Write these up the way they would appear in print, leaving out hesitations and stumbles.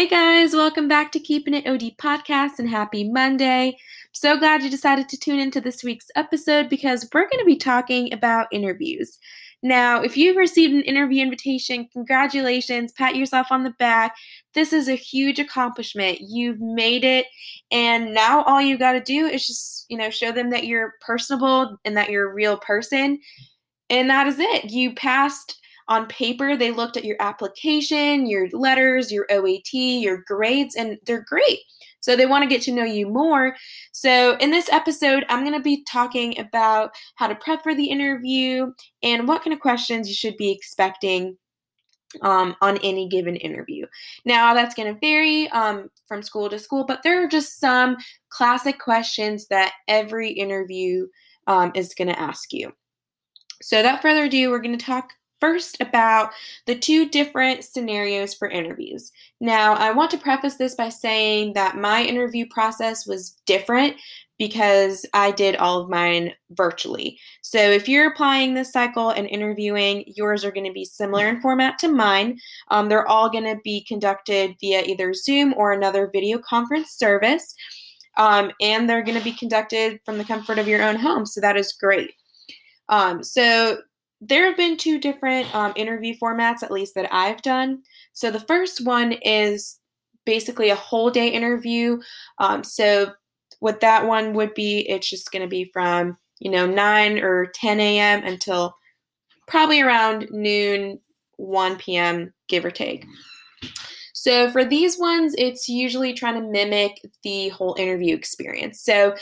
Hey guys, welcome back to Keeping It OD Podcast and happy Monday. I'm so glad you decided to tune into this week's episode because we're going to be talking about interviews. Now, if you've received an interview invitation, congratulations, pat yourself on the back. This is a huge accomplishment. You've made it, and now all you got to do is just, show them that you're personable and that you're a real person, and that is it. You passed. On paper, they looked at your application, your letters, your OAT, your grades, and they're great. So they want to get to know you more. So in this episode, I'm going to be talking about how to prep for the interview and what kind of questions you should be expecting on any given interview. Now, that's going to vary from school to school, but there are just some classic questions that every interview is going to ask you. So without further ado, we're going to talk first about the two different scenarios for interviews. Now, I want to preface this by saying that my interview process was different because I did all of mine virtually. So if you're applying this cycle and interviewing, yours are going to be similar in format to mine. They're all going to be conducted via either Zoom or another video conference service, and they're going to be conducted from the comfort of your own home. So that is great. There have been two different interview formats, at least that I've done. So the first one is basically a whole day interview. So what that one would be, it's just going to be from, 9 or 10 a.m. until probably around noon, 1 p.m., give or take. So for these ones, it's usually trying to mimic the whole interview experience. So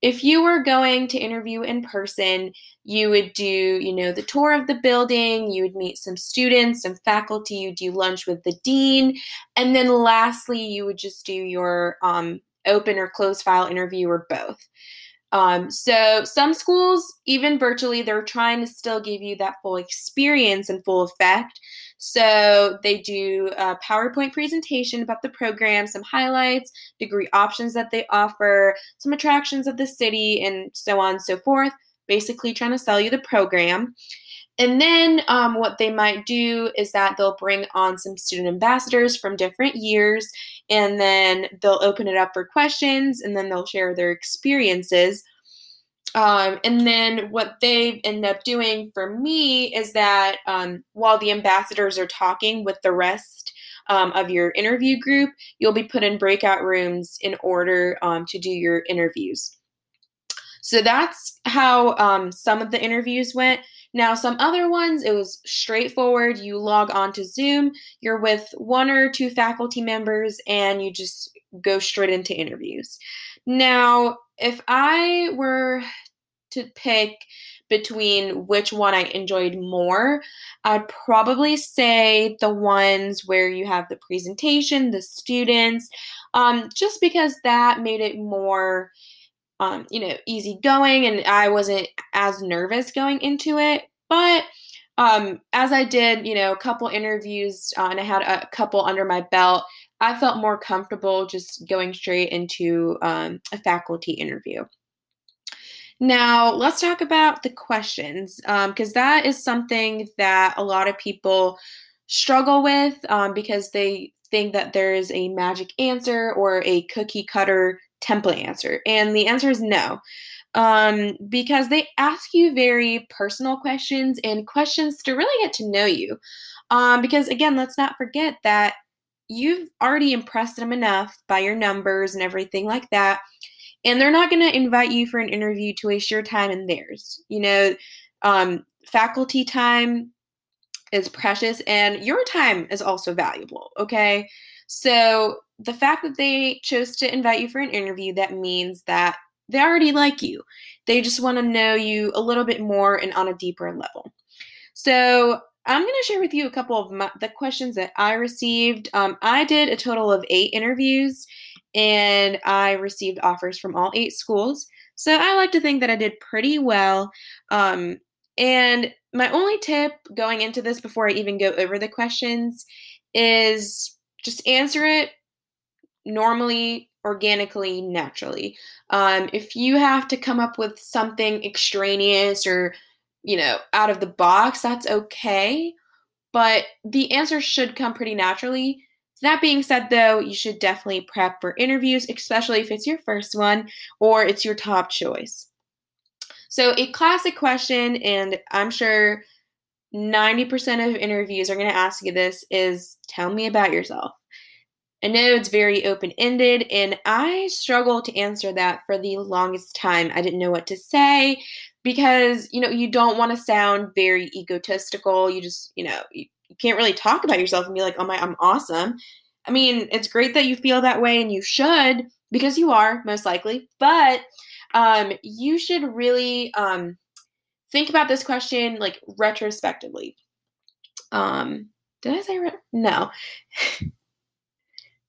if you were going to interview in person, you would do, the tour of the building, you would meet some students, some faculty, you do lunch with the dean, and then lastly, you would just do your open or closed file interview or both. So some schools, even virtually, they're trying to still give you that full experience and full effect. So they do a PowerPoint presentation about the program, some highlights, degree options that they offer, some attractions of the city, and so on and so forth, basically trying to sell you the program. And then what they might do is that they'll bring on some student ambassadors from different years, and then they'll open it up for questions, and then they'll share their experiences. And then what they end up doing for me is that while the ambassadors are talking with the rest of your interview group, you'll be put in breakout rooms in order to do your interviews. So that's how some of the interviews went. Now, some other ones, it was straightforward. You log on to Zoom, you're with one or two faculty members, and you just go straight into interviews. Now, if I were to pick between which one I enjoyed more, I'd probably say the ones where you have the presentation, the students, just because that made it more easygoing, and I wasn't as nervous going into it. But as I did, a couple interviews and I had a couple under my belt, I felt more comfortable just going straight into a faculty interview. Now, let's talk about the questions, because that is something that a lot of people struggle with because they think that there is a magic answer or a cookie cutter template answer, and the answer is no, because they ask you very personal questions and questions to really get to know you, because again, let's not forget that you've already impressed them enough by your numbers and everything like that, and they're not going to invite you for an interview to waste your time and theirs. Faculty time is precious, and your time is also valuable, okay? So the fact that they chose to invite you for an interview, that means that they already like you. They just want to know you a little bit more and on a deeper level. So I'm going to share with you a couple of the questions that I received. I did a total of 8 interviews, and I received offers from all 8 schools. So I like to think that I did pretty well. And my only tip going into this before I even go over the questions is just answer it normally, organically, naturally. If you have to come up with something extraneous or, out of the box, that's okay. But the answer should come pretty naturally. That being said, though, you should definitely prep for interviews, especially if it's your first one or it's your top choice. So a classic question, and I'm sure 90% of interviews are going to ask you this, is tell me about yourself. I know it's very open-ended, and I struggled to answer that for the longest time. I didn't know what to say because, you don't want to sound very egotistical. You just, you can't really talk about yourself and be like, oh my, I'm awesome. I mean, it's great that you feel that way, and you should, because you are most likely, but you should really think about this question like retrospectively. Did I say no?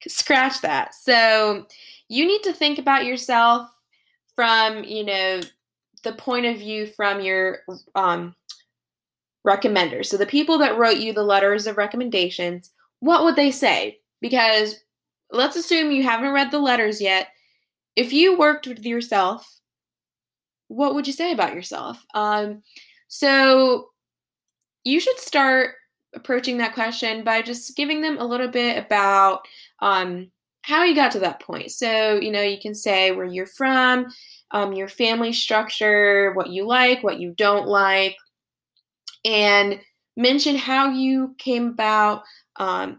Scratch that. So you need to think about yourself from, the point of view from your recommenders. So the people that wrote you the letters of recommendations, what would they say? Because let's assume you haven't read the letters yet. If you worked with yourself, what would you say about yourself? So you should start approaching that question by just giving them a little bit about how you got to that point. So, you can say where you're from, your family structure, what you like, what you don't like, and mention how you came about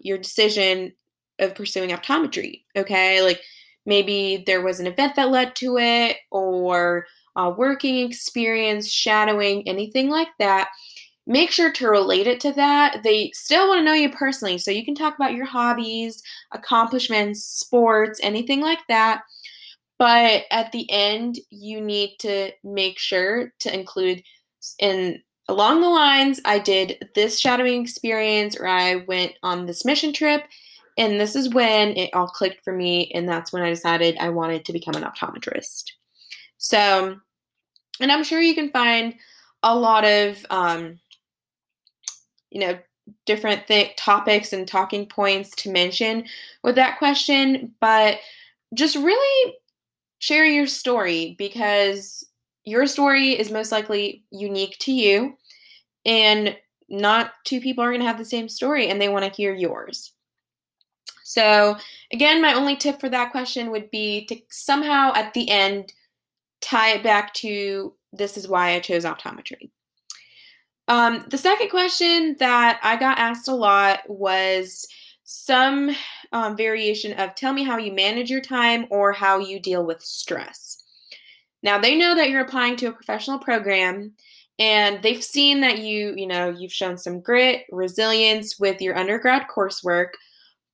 your decision of pursuing optometry. Okay, like maybe there was an event that led to it, or a working experience, shadowing, anything like that. Make sure to relate it to that. They still want to know you personally, so you can talk about your hobbies, accomplishments, sports, anything like that. But at the end, you need to make sure to include along the lines, I did this shadowing experience, or I went on this mission trip, and this is when it all clicked for me, and that's when I decided I wanted to become an optometrist. So, and I'm sure you can find a lot of different topics and talking points to mention with that question, but just really share your story, because your story is most likely unique to you, and not two people are going to have the same story, and they want to hear yours. So again, my only tip for that question would be to somehow at the end tie it back to, this is why I chose optometry. The second question that I got asked a lot was some variation of tell me how you manage your time or how you deal with stress. Now, they know that you're applying to a professional program, and they've seen that you've shown some grit, resilience with your undergrad coursework,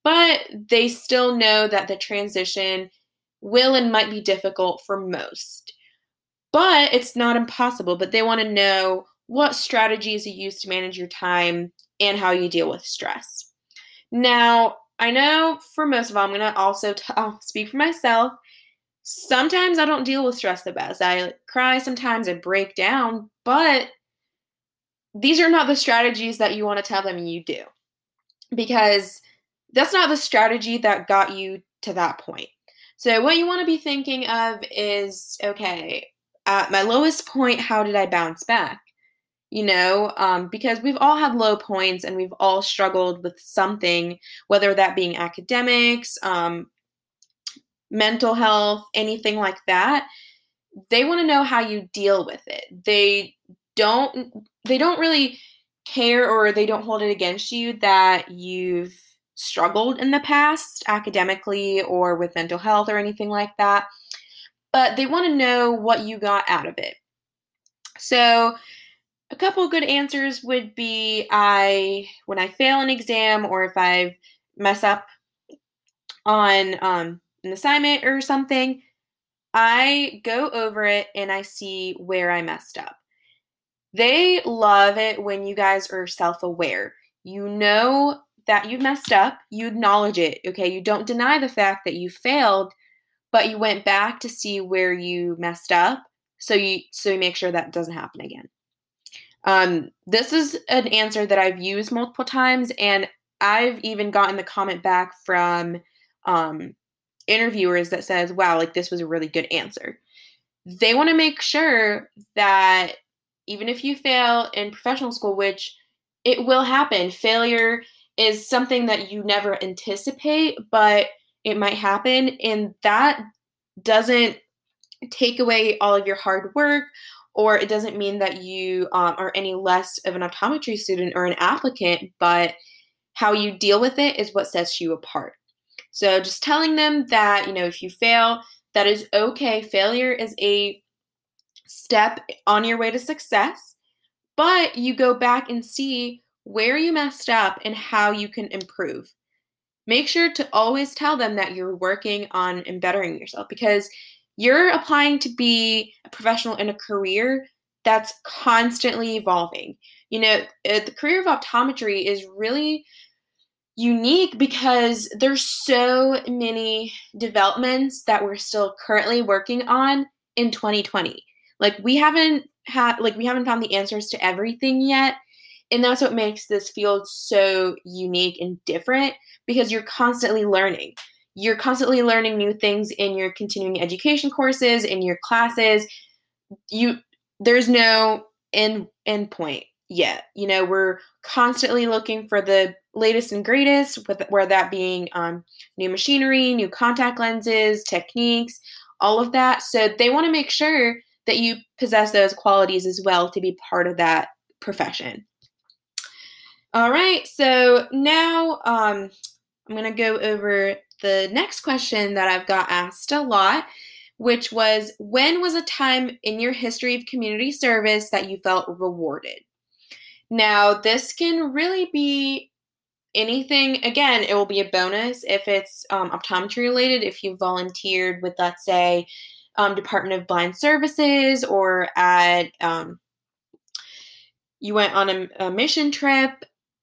but they still know that the transition will and might be difficult for most. But it's not impossible, but they want to know what strategies you use to manage your time and how you deal with stress. Now, I know for most of all, I'm going to also speak for myself. Sometimes I don't deal with stress the best. I cry sometimes, I break down, but these are not the strategies that you want to tell them you do, because that's not the strategy that got you to that point. So what you want to be thinking of is, okay, at my lowest point, how did I bounce back? Because we've all had low points, and we've all struggled with something, whether that being academics, mental health, anything like that. They want to know how you deal with it. They don't really care, or they don't hold it against you that you've struggled in the past academically or with mental health or anything like that, but they want to know what you got out of it. So a couple good answers would be when I fail an exam, or if I mess up on an assignment or something, I go over it and I see where I messed up. They love it when you guys are self-aware. You know that you messed up, you acknowledge it, okay? You don't deny the fact that you failed, but you went back to see where you messed up, so you make sure that doesn't happen again. This is an answer that I've used multiple times, and I've even gotten the comment back from interviewers that says, wow, like this was a really good answer. They want to make sure that even if you fail in professional school, which it will happen, failure is something that you never anticipate, but it might happen. And that doesn't take away all of your hard work, or it doesn't mean that you are any less of an optometry student or an applicant, but how you deal with it is what sets you apart. So just telling them that, you know, if you fail, that is okay. Failure is a step on your way to success, but you go back and see where you messed up and how you can improve. Make sure to always tell them that you're working on and bettering yourself, because you're applying to be a professional in a career that's constantly evolving. You know, the career of optometry is really unique because there's so many developments that we're still currently working on in 2020. We haven't found the answers to everything yet. And that's what makes this field so unique and different, because you're constantly learning. You're constantly learning new things in your continuing education courses, in your classes. There's no end point yet. You know, we're constantly looking for the latest and greatest, where that being new machinery, new contact lenses, techniques, all of that. So they want to make sure that you possess those qualities as well to be part of that profession. All right, so now I'm going to go over the next question that I've got asked a lot, which was, when was a time in your history of community service that you felt rewarded? Now, this can really be anything. Again, it will be a bonus if it's optometry related, if you volunteered with, let's say, Department of Blind Services, or at you went on a mission trip.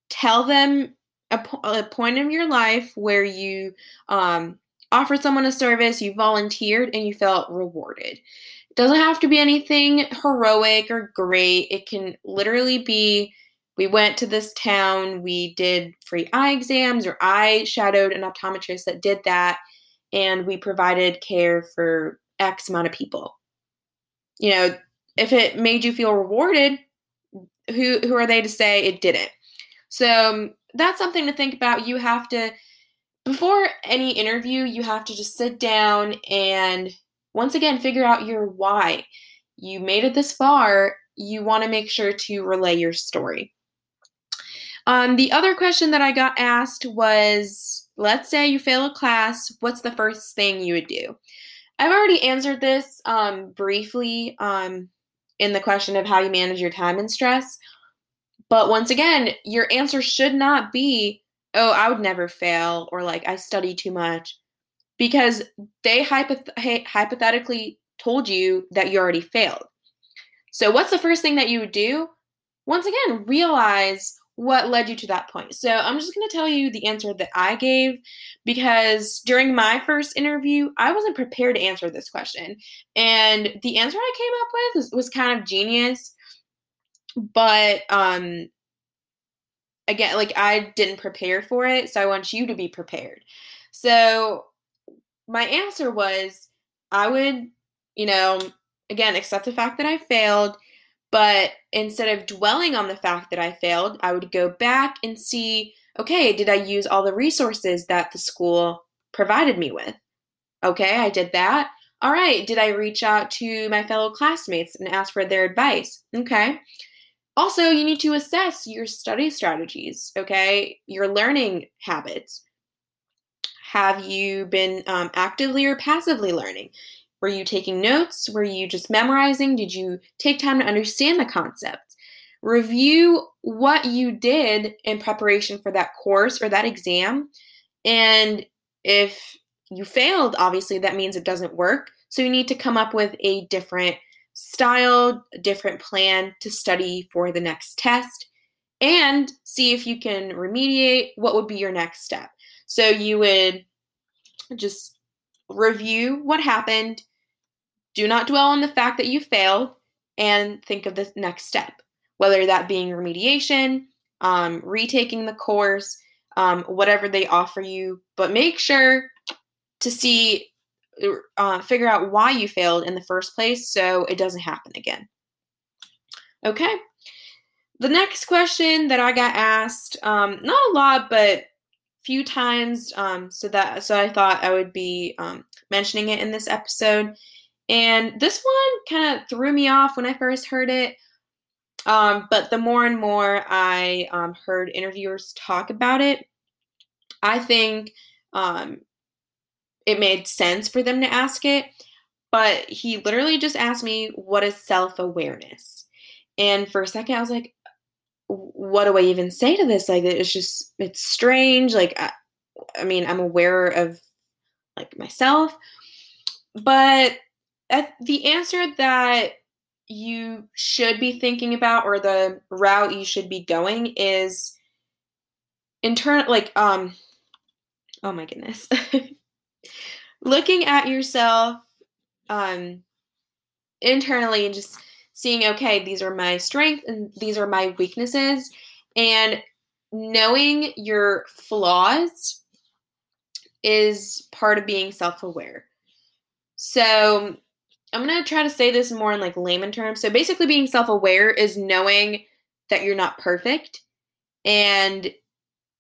Tell them a point in your life where you offered someone a service, you volunteered, and you felt rewarded. It doesn't have to be anything heroic or great. It can literally be, we went to this town, we did free eye exams, or I shadowed an optometrist that did that, and we provided care for X amount of people. You know, if it made you feel rewarded, who are they to say it didn't? So that's something to think about. You have to, before any interview, you have to just sit down and once again figure out your why. You made it this far. You want to make sure to relay your story. The other question that I got asked was, let's say you fail a class, what's the first thing you would do? I've already answered this briefly in the question of how you manage your time and stress. But once again, your answer should not be, oh, I would never fail, or like, I study too much, because they hypothetically told you that you already failed. So what's the first thing that you would do? Once again, realize what led you to that point. So I'm just going to tell you the answer that I gave, because during my first interview, I wasn't prepared to answer this question. And the answer I came up with was kind of genius. But again, like, I didn't prepare for it, so I want you to be prepared. So my answer was, I would, you know, again, accept the fact that I failed, but instead of dwelling on the fact that I failed, I would go back and see, okay, did I use all the resources that the school provided me with? Okay, I did that. All right, did I reach out to my fellow classmates and ask for their advice? Okay. Also, you need to assess your study strategies, okay, your learning habits. Have you been actively or passively learning? Were you taking notes? Were you just memorizing? Did you take time to understand the concept? Review what you did in preparation for that course or that exam. And if you failed, obviously, that means it doesn't work. So you need to come up with a different style, different plan to study for the next test, and see if you can remediate. What would be your next step? So you would just review what happened, do not dwell on the fact that you failed, and think of the next step, whether that being remediation, retaking the course, whatever they offer you, but make sure to see, figure out why you failed in the first place so it doesn't happen again. Okay. The next question that I got asked, not a lot, but few times, so I thought I would be mentioning it in this episode. And this one kind of threw me off when I first heard it, but the more and more I heard interviewers talk about it, I think it made sense for them to ask it. But he literally just asked me, what is self-awareness? And for a second, I was like, what do I even say to this? Like, it's just, it's strange. Like, I mean, I'm aware of, like, myself. But the answer that you should be thinking about, or the route you should be going, is internal, like, oh my goodness. Looking at yourself internally and just seeing, okay, these are my strengths and these are my weaknesses, and knowing your flaws is part of being self-aware. So I'm going to try to say this more in, like, layman terms. So basically, being self-aware is knowing that you're not perfect and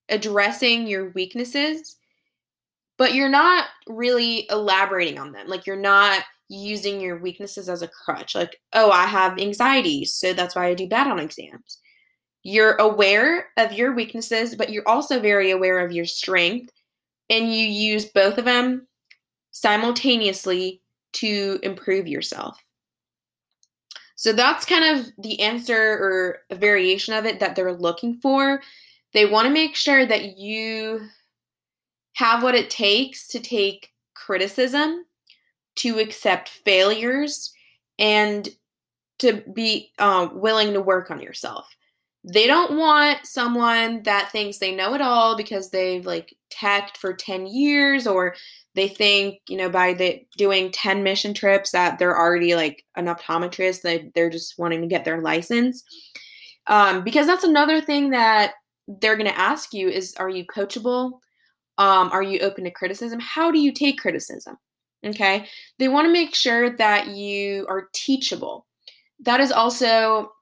addressing your weaknesses, but you're not really elaborating on them. Like, you're not using your weaknesses as a crutch. Like, oh, I have anxiety, so that's why I do bad on exams. You're aware of your weaknesses, but you're also very aware of your strength, and you use both of them simultaneously to improve yourself. So that's kind of the answer, or a variation of it, that they're looking for. They want to make sure that you have what it takes to take criticism, to accept failures, and to be willing to work on yourself. They don't want someone that thinks they know it all because they've, like, teched for 10 years, or they think, you know, by doing 10 mission trips that they're already, like, an optometrist, that they're just wanting to get their license. Because that's another thing that they're going to ask you is, are you coachable? Are you open to criticism? How do you take criticism? Okay. They want to make sure that you are teachable. That is also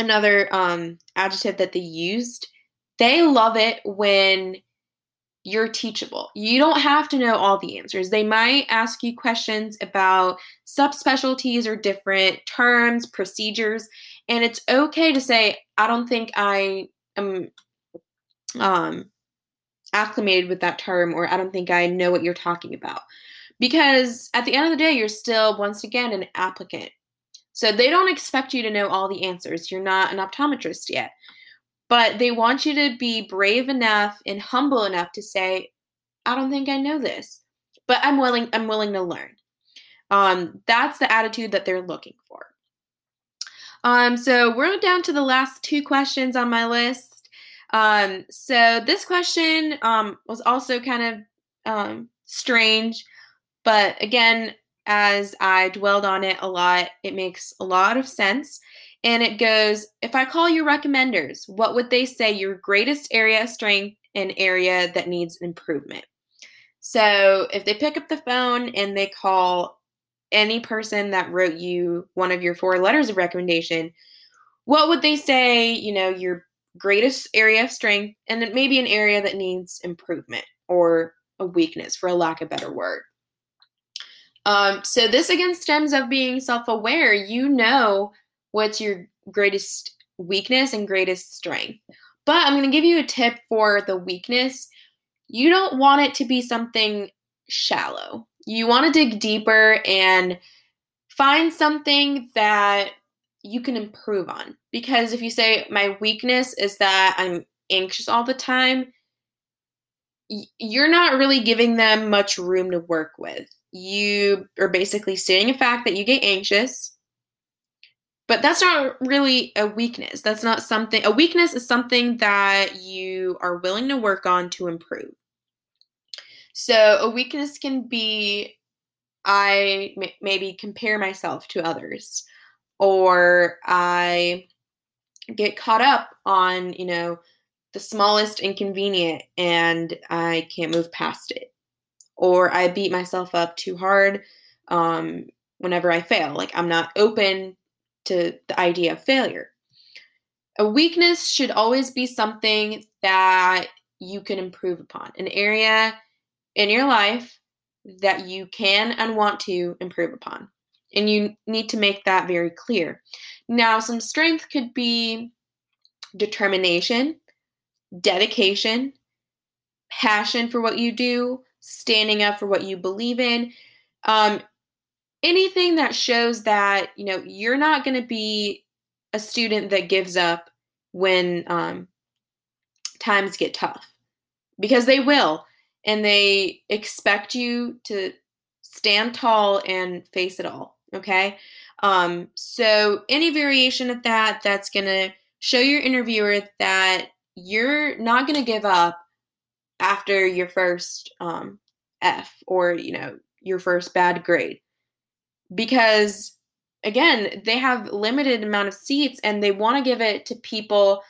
another adjective that they used. They love it when you're teachable. You don't have to know all the answers. They might ask you questions about subspecialties or different terms, procedures, and it's okay to say, I don't think I am acclimated with that term, or I don't think I know what you're talking about. Because at the end of the day, you're still, once again, an applicant. So they don't expect you to know all the answers. You're not an optometrist yet. But they want you to be brave enough and humble enough to say, I don't think I know this, but I'm willing to learn. That's the attitude that they're looking for. So we're down to the last two questions on my list. So this question was also kind of strange, but again, as I dwelled on it a lot, it makes a lot of sense. And it goes, if I call your recommenders, what would they say your greatest area of strength and area that needs improvement? So if they pick up the phone and they call any person that wrote you one of your 4 letters of recommendation, what would they say, you know, your greatest area of strength and then maybe an area that needs improvement, or a weakness, for a lack of a better word? So this again stems of being self-aware. You know what's your greatest weakness and greatest strength. But I'm going to give you a tip for the weakness. You don't want it to be something shallow. You want to dig deeper and find something that you can improve on. Because if you say, my weakness is that I'm anxious all the time, you're not really giving them much room to work with. You are basically stating a fact that you get anxious, but that's not really a weakness. That's not something. A weakness is something that you are willing to work on to improve. So a weakness can be, I maybe compare myself to others, or I get caught up on, you know, the smallest inconvenient and I can't move past it. Or I beat myself up too hard whenever I fail. Like, I'm not open to the idea of failure. A weakness should always be something that you can improve upon, an area in your life that you can and want to improve upon. And you need to make that very clear. Now, some strength could be determination, dedication, passion for what you do, standing up for what you believe in. Anything that shows that, you know, you're not going to be a student that gives up when times get tough, because they will, and they expect you to stand tall and face it all. Okay. So any variation of that, that's going to show your interviewer that you're not going to give up after your first F or, you know, your first bad grade, because again, they have limited amount of seats and they want to give it to people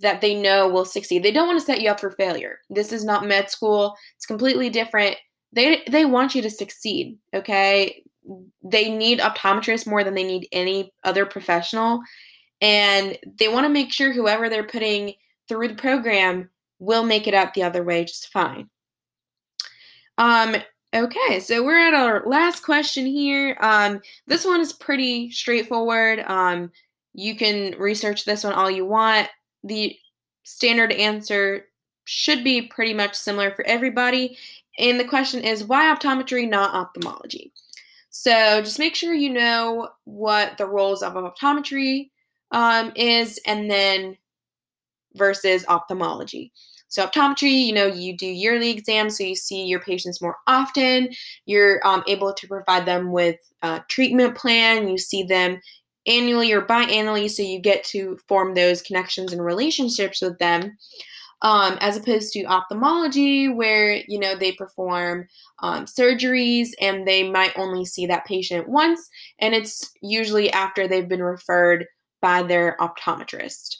that they know will succeed. They don't want to set you up for failure. This is not med school. It's completely different. They want you to succeed, okay? They need optometrists more than they need any other professional. And they want to make sure whoever they're putting through the program will make it out the other way just fine. Okay, so we're at our last question here. This one is pretty straightforward. You can research this one all you want. The standard answer should be pretty much similar for everybody. And the question is, why optometry, not ophthalmology? So just make sure you know what the roles of optometry is, and then versus ophthalmology. So optometry, you know, you do yearly exams, so you see your patients more often. You're able to provide them with a treatment plan. You see them annually or biannually, so you get to form those connections and relationships with them. As opposed to ophthalmology, where, you know, they perform surgeries and they might only see that patient once, and it's usually after they've been referred by their optometrist.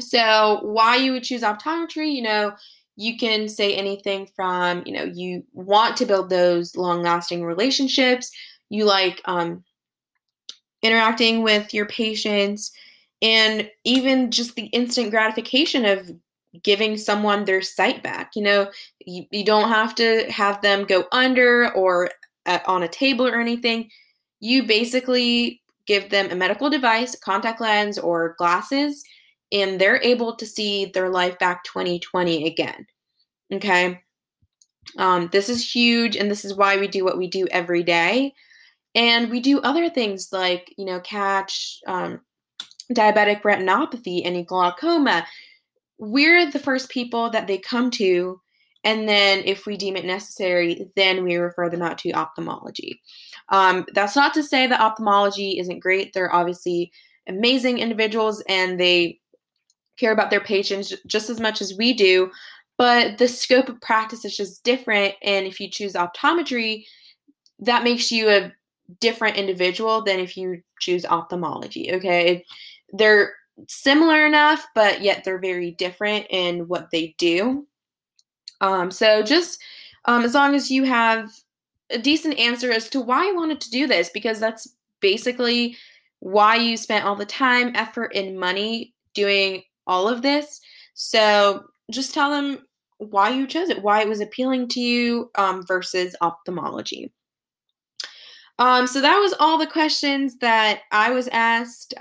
So why you would choose optometry, you know, you can say anything from, you know, you want to build those long-lasting relationships, you like interacting with your patients, and even just the instant gratification of giving someone their sight back. You know, you don't have to have them go under or on a table or anything. You basically give them a medical device, contact lens or glasses, and they're able to see their life back 20/20 again. Okay. This is huge. And this is why we do what we do every day. And we do other things like, you know, catch diabetic retinopathy and glaucoma. We're the first people that they come to, and then if we deem it necessary, then we refer them out to ophthalmology. That's not to say that ophthalmology isn't great. They're obviously amazing individuals, and they care about their patients just as much as we do, but the scope of practice is just different, and if you choose optometry, that makes you a different individual than if you choose ophthalmology, okay? They're similar enough, but yet they're very different in what they do. So just as long as you have a decent answer as to why you wanted to do this, because that's basically why you spent all the time, effort, and money doing all of this. So just tell them why you chose it, why it was appealing to you versus ophthalmology. So that was all the questions that I was asked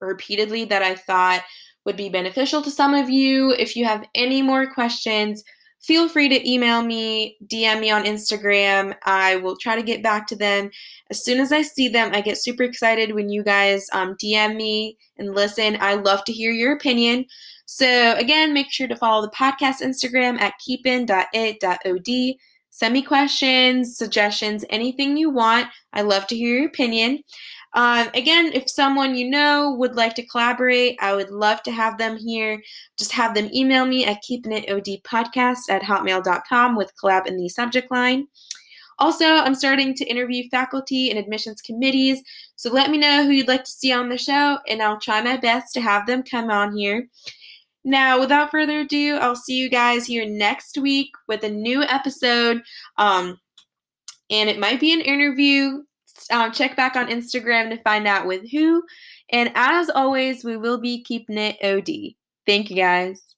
repeatedly that I thought would be beneficial to some of you. If you have any more questions, feel free to email me, DM me on Instagram. I will try to get back to them. As soon as I see them, I get super excited when you guys DM me and listen. I love to hear your opinion. So again, make sure to follow the podcast Instagram at keepin.it.od. Send me questions, suggestions, anything you want. I love to hear your opinion. Again, if someone you know would like to collaborate, I would love to have them here. Just have them email me at keepingitodpodcast@hotmail.com with collab in the subject line. Also, I'm starting to interview faculty and admissions committees, so let me know who you'd like to see on the show, and I'll try my best to have them come on here. Now, without further ado, I'll see you guys here next week with a new episode, and it might be an interview. check back on Instagram to find out with who. And as always, we will be keeping it OD. Thank you, guys.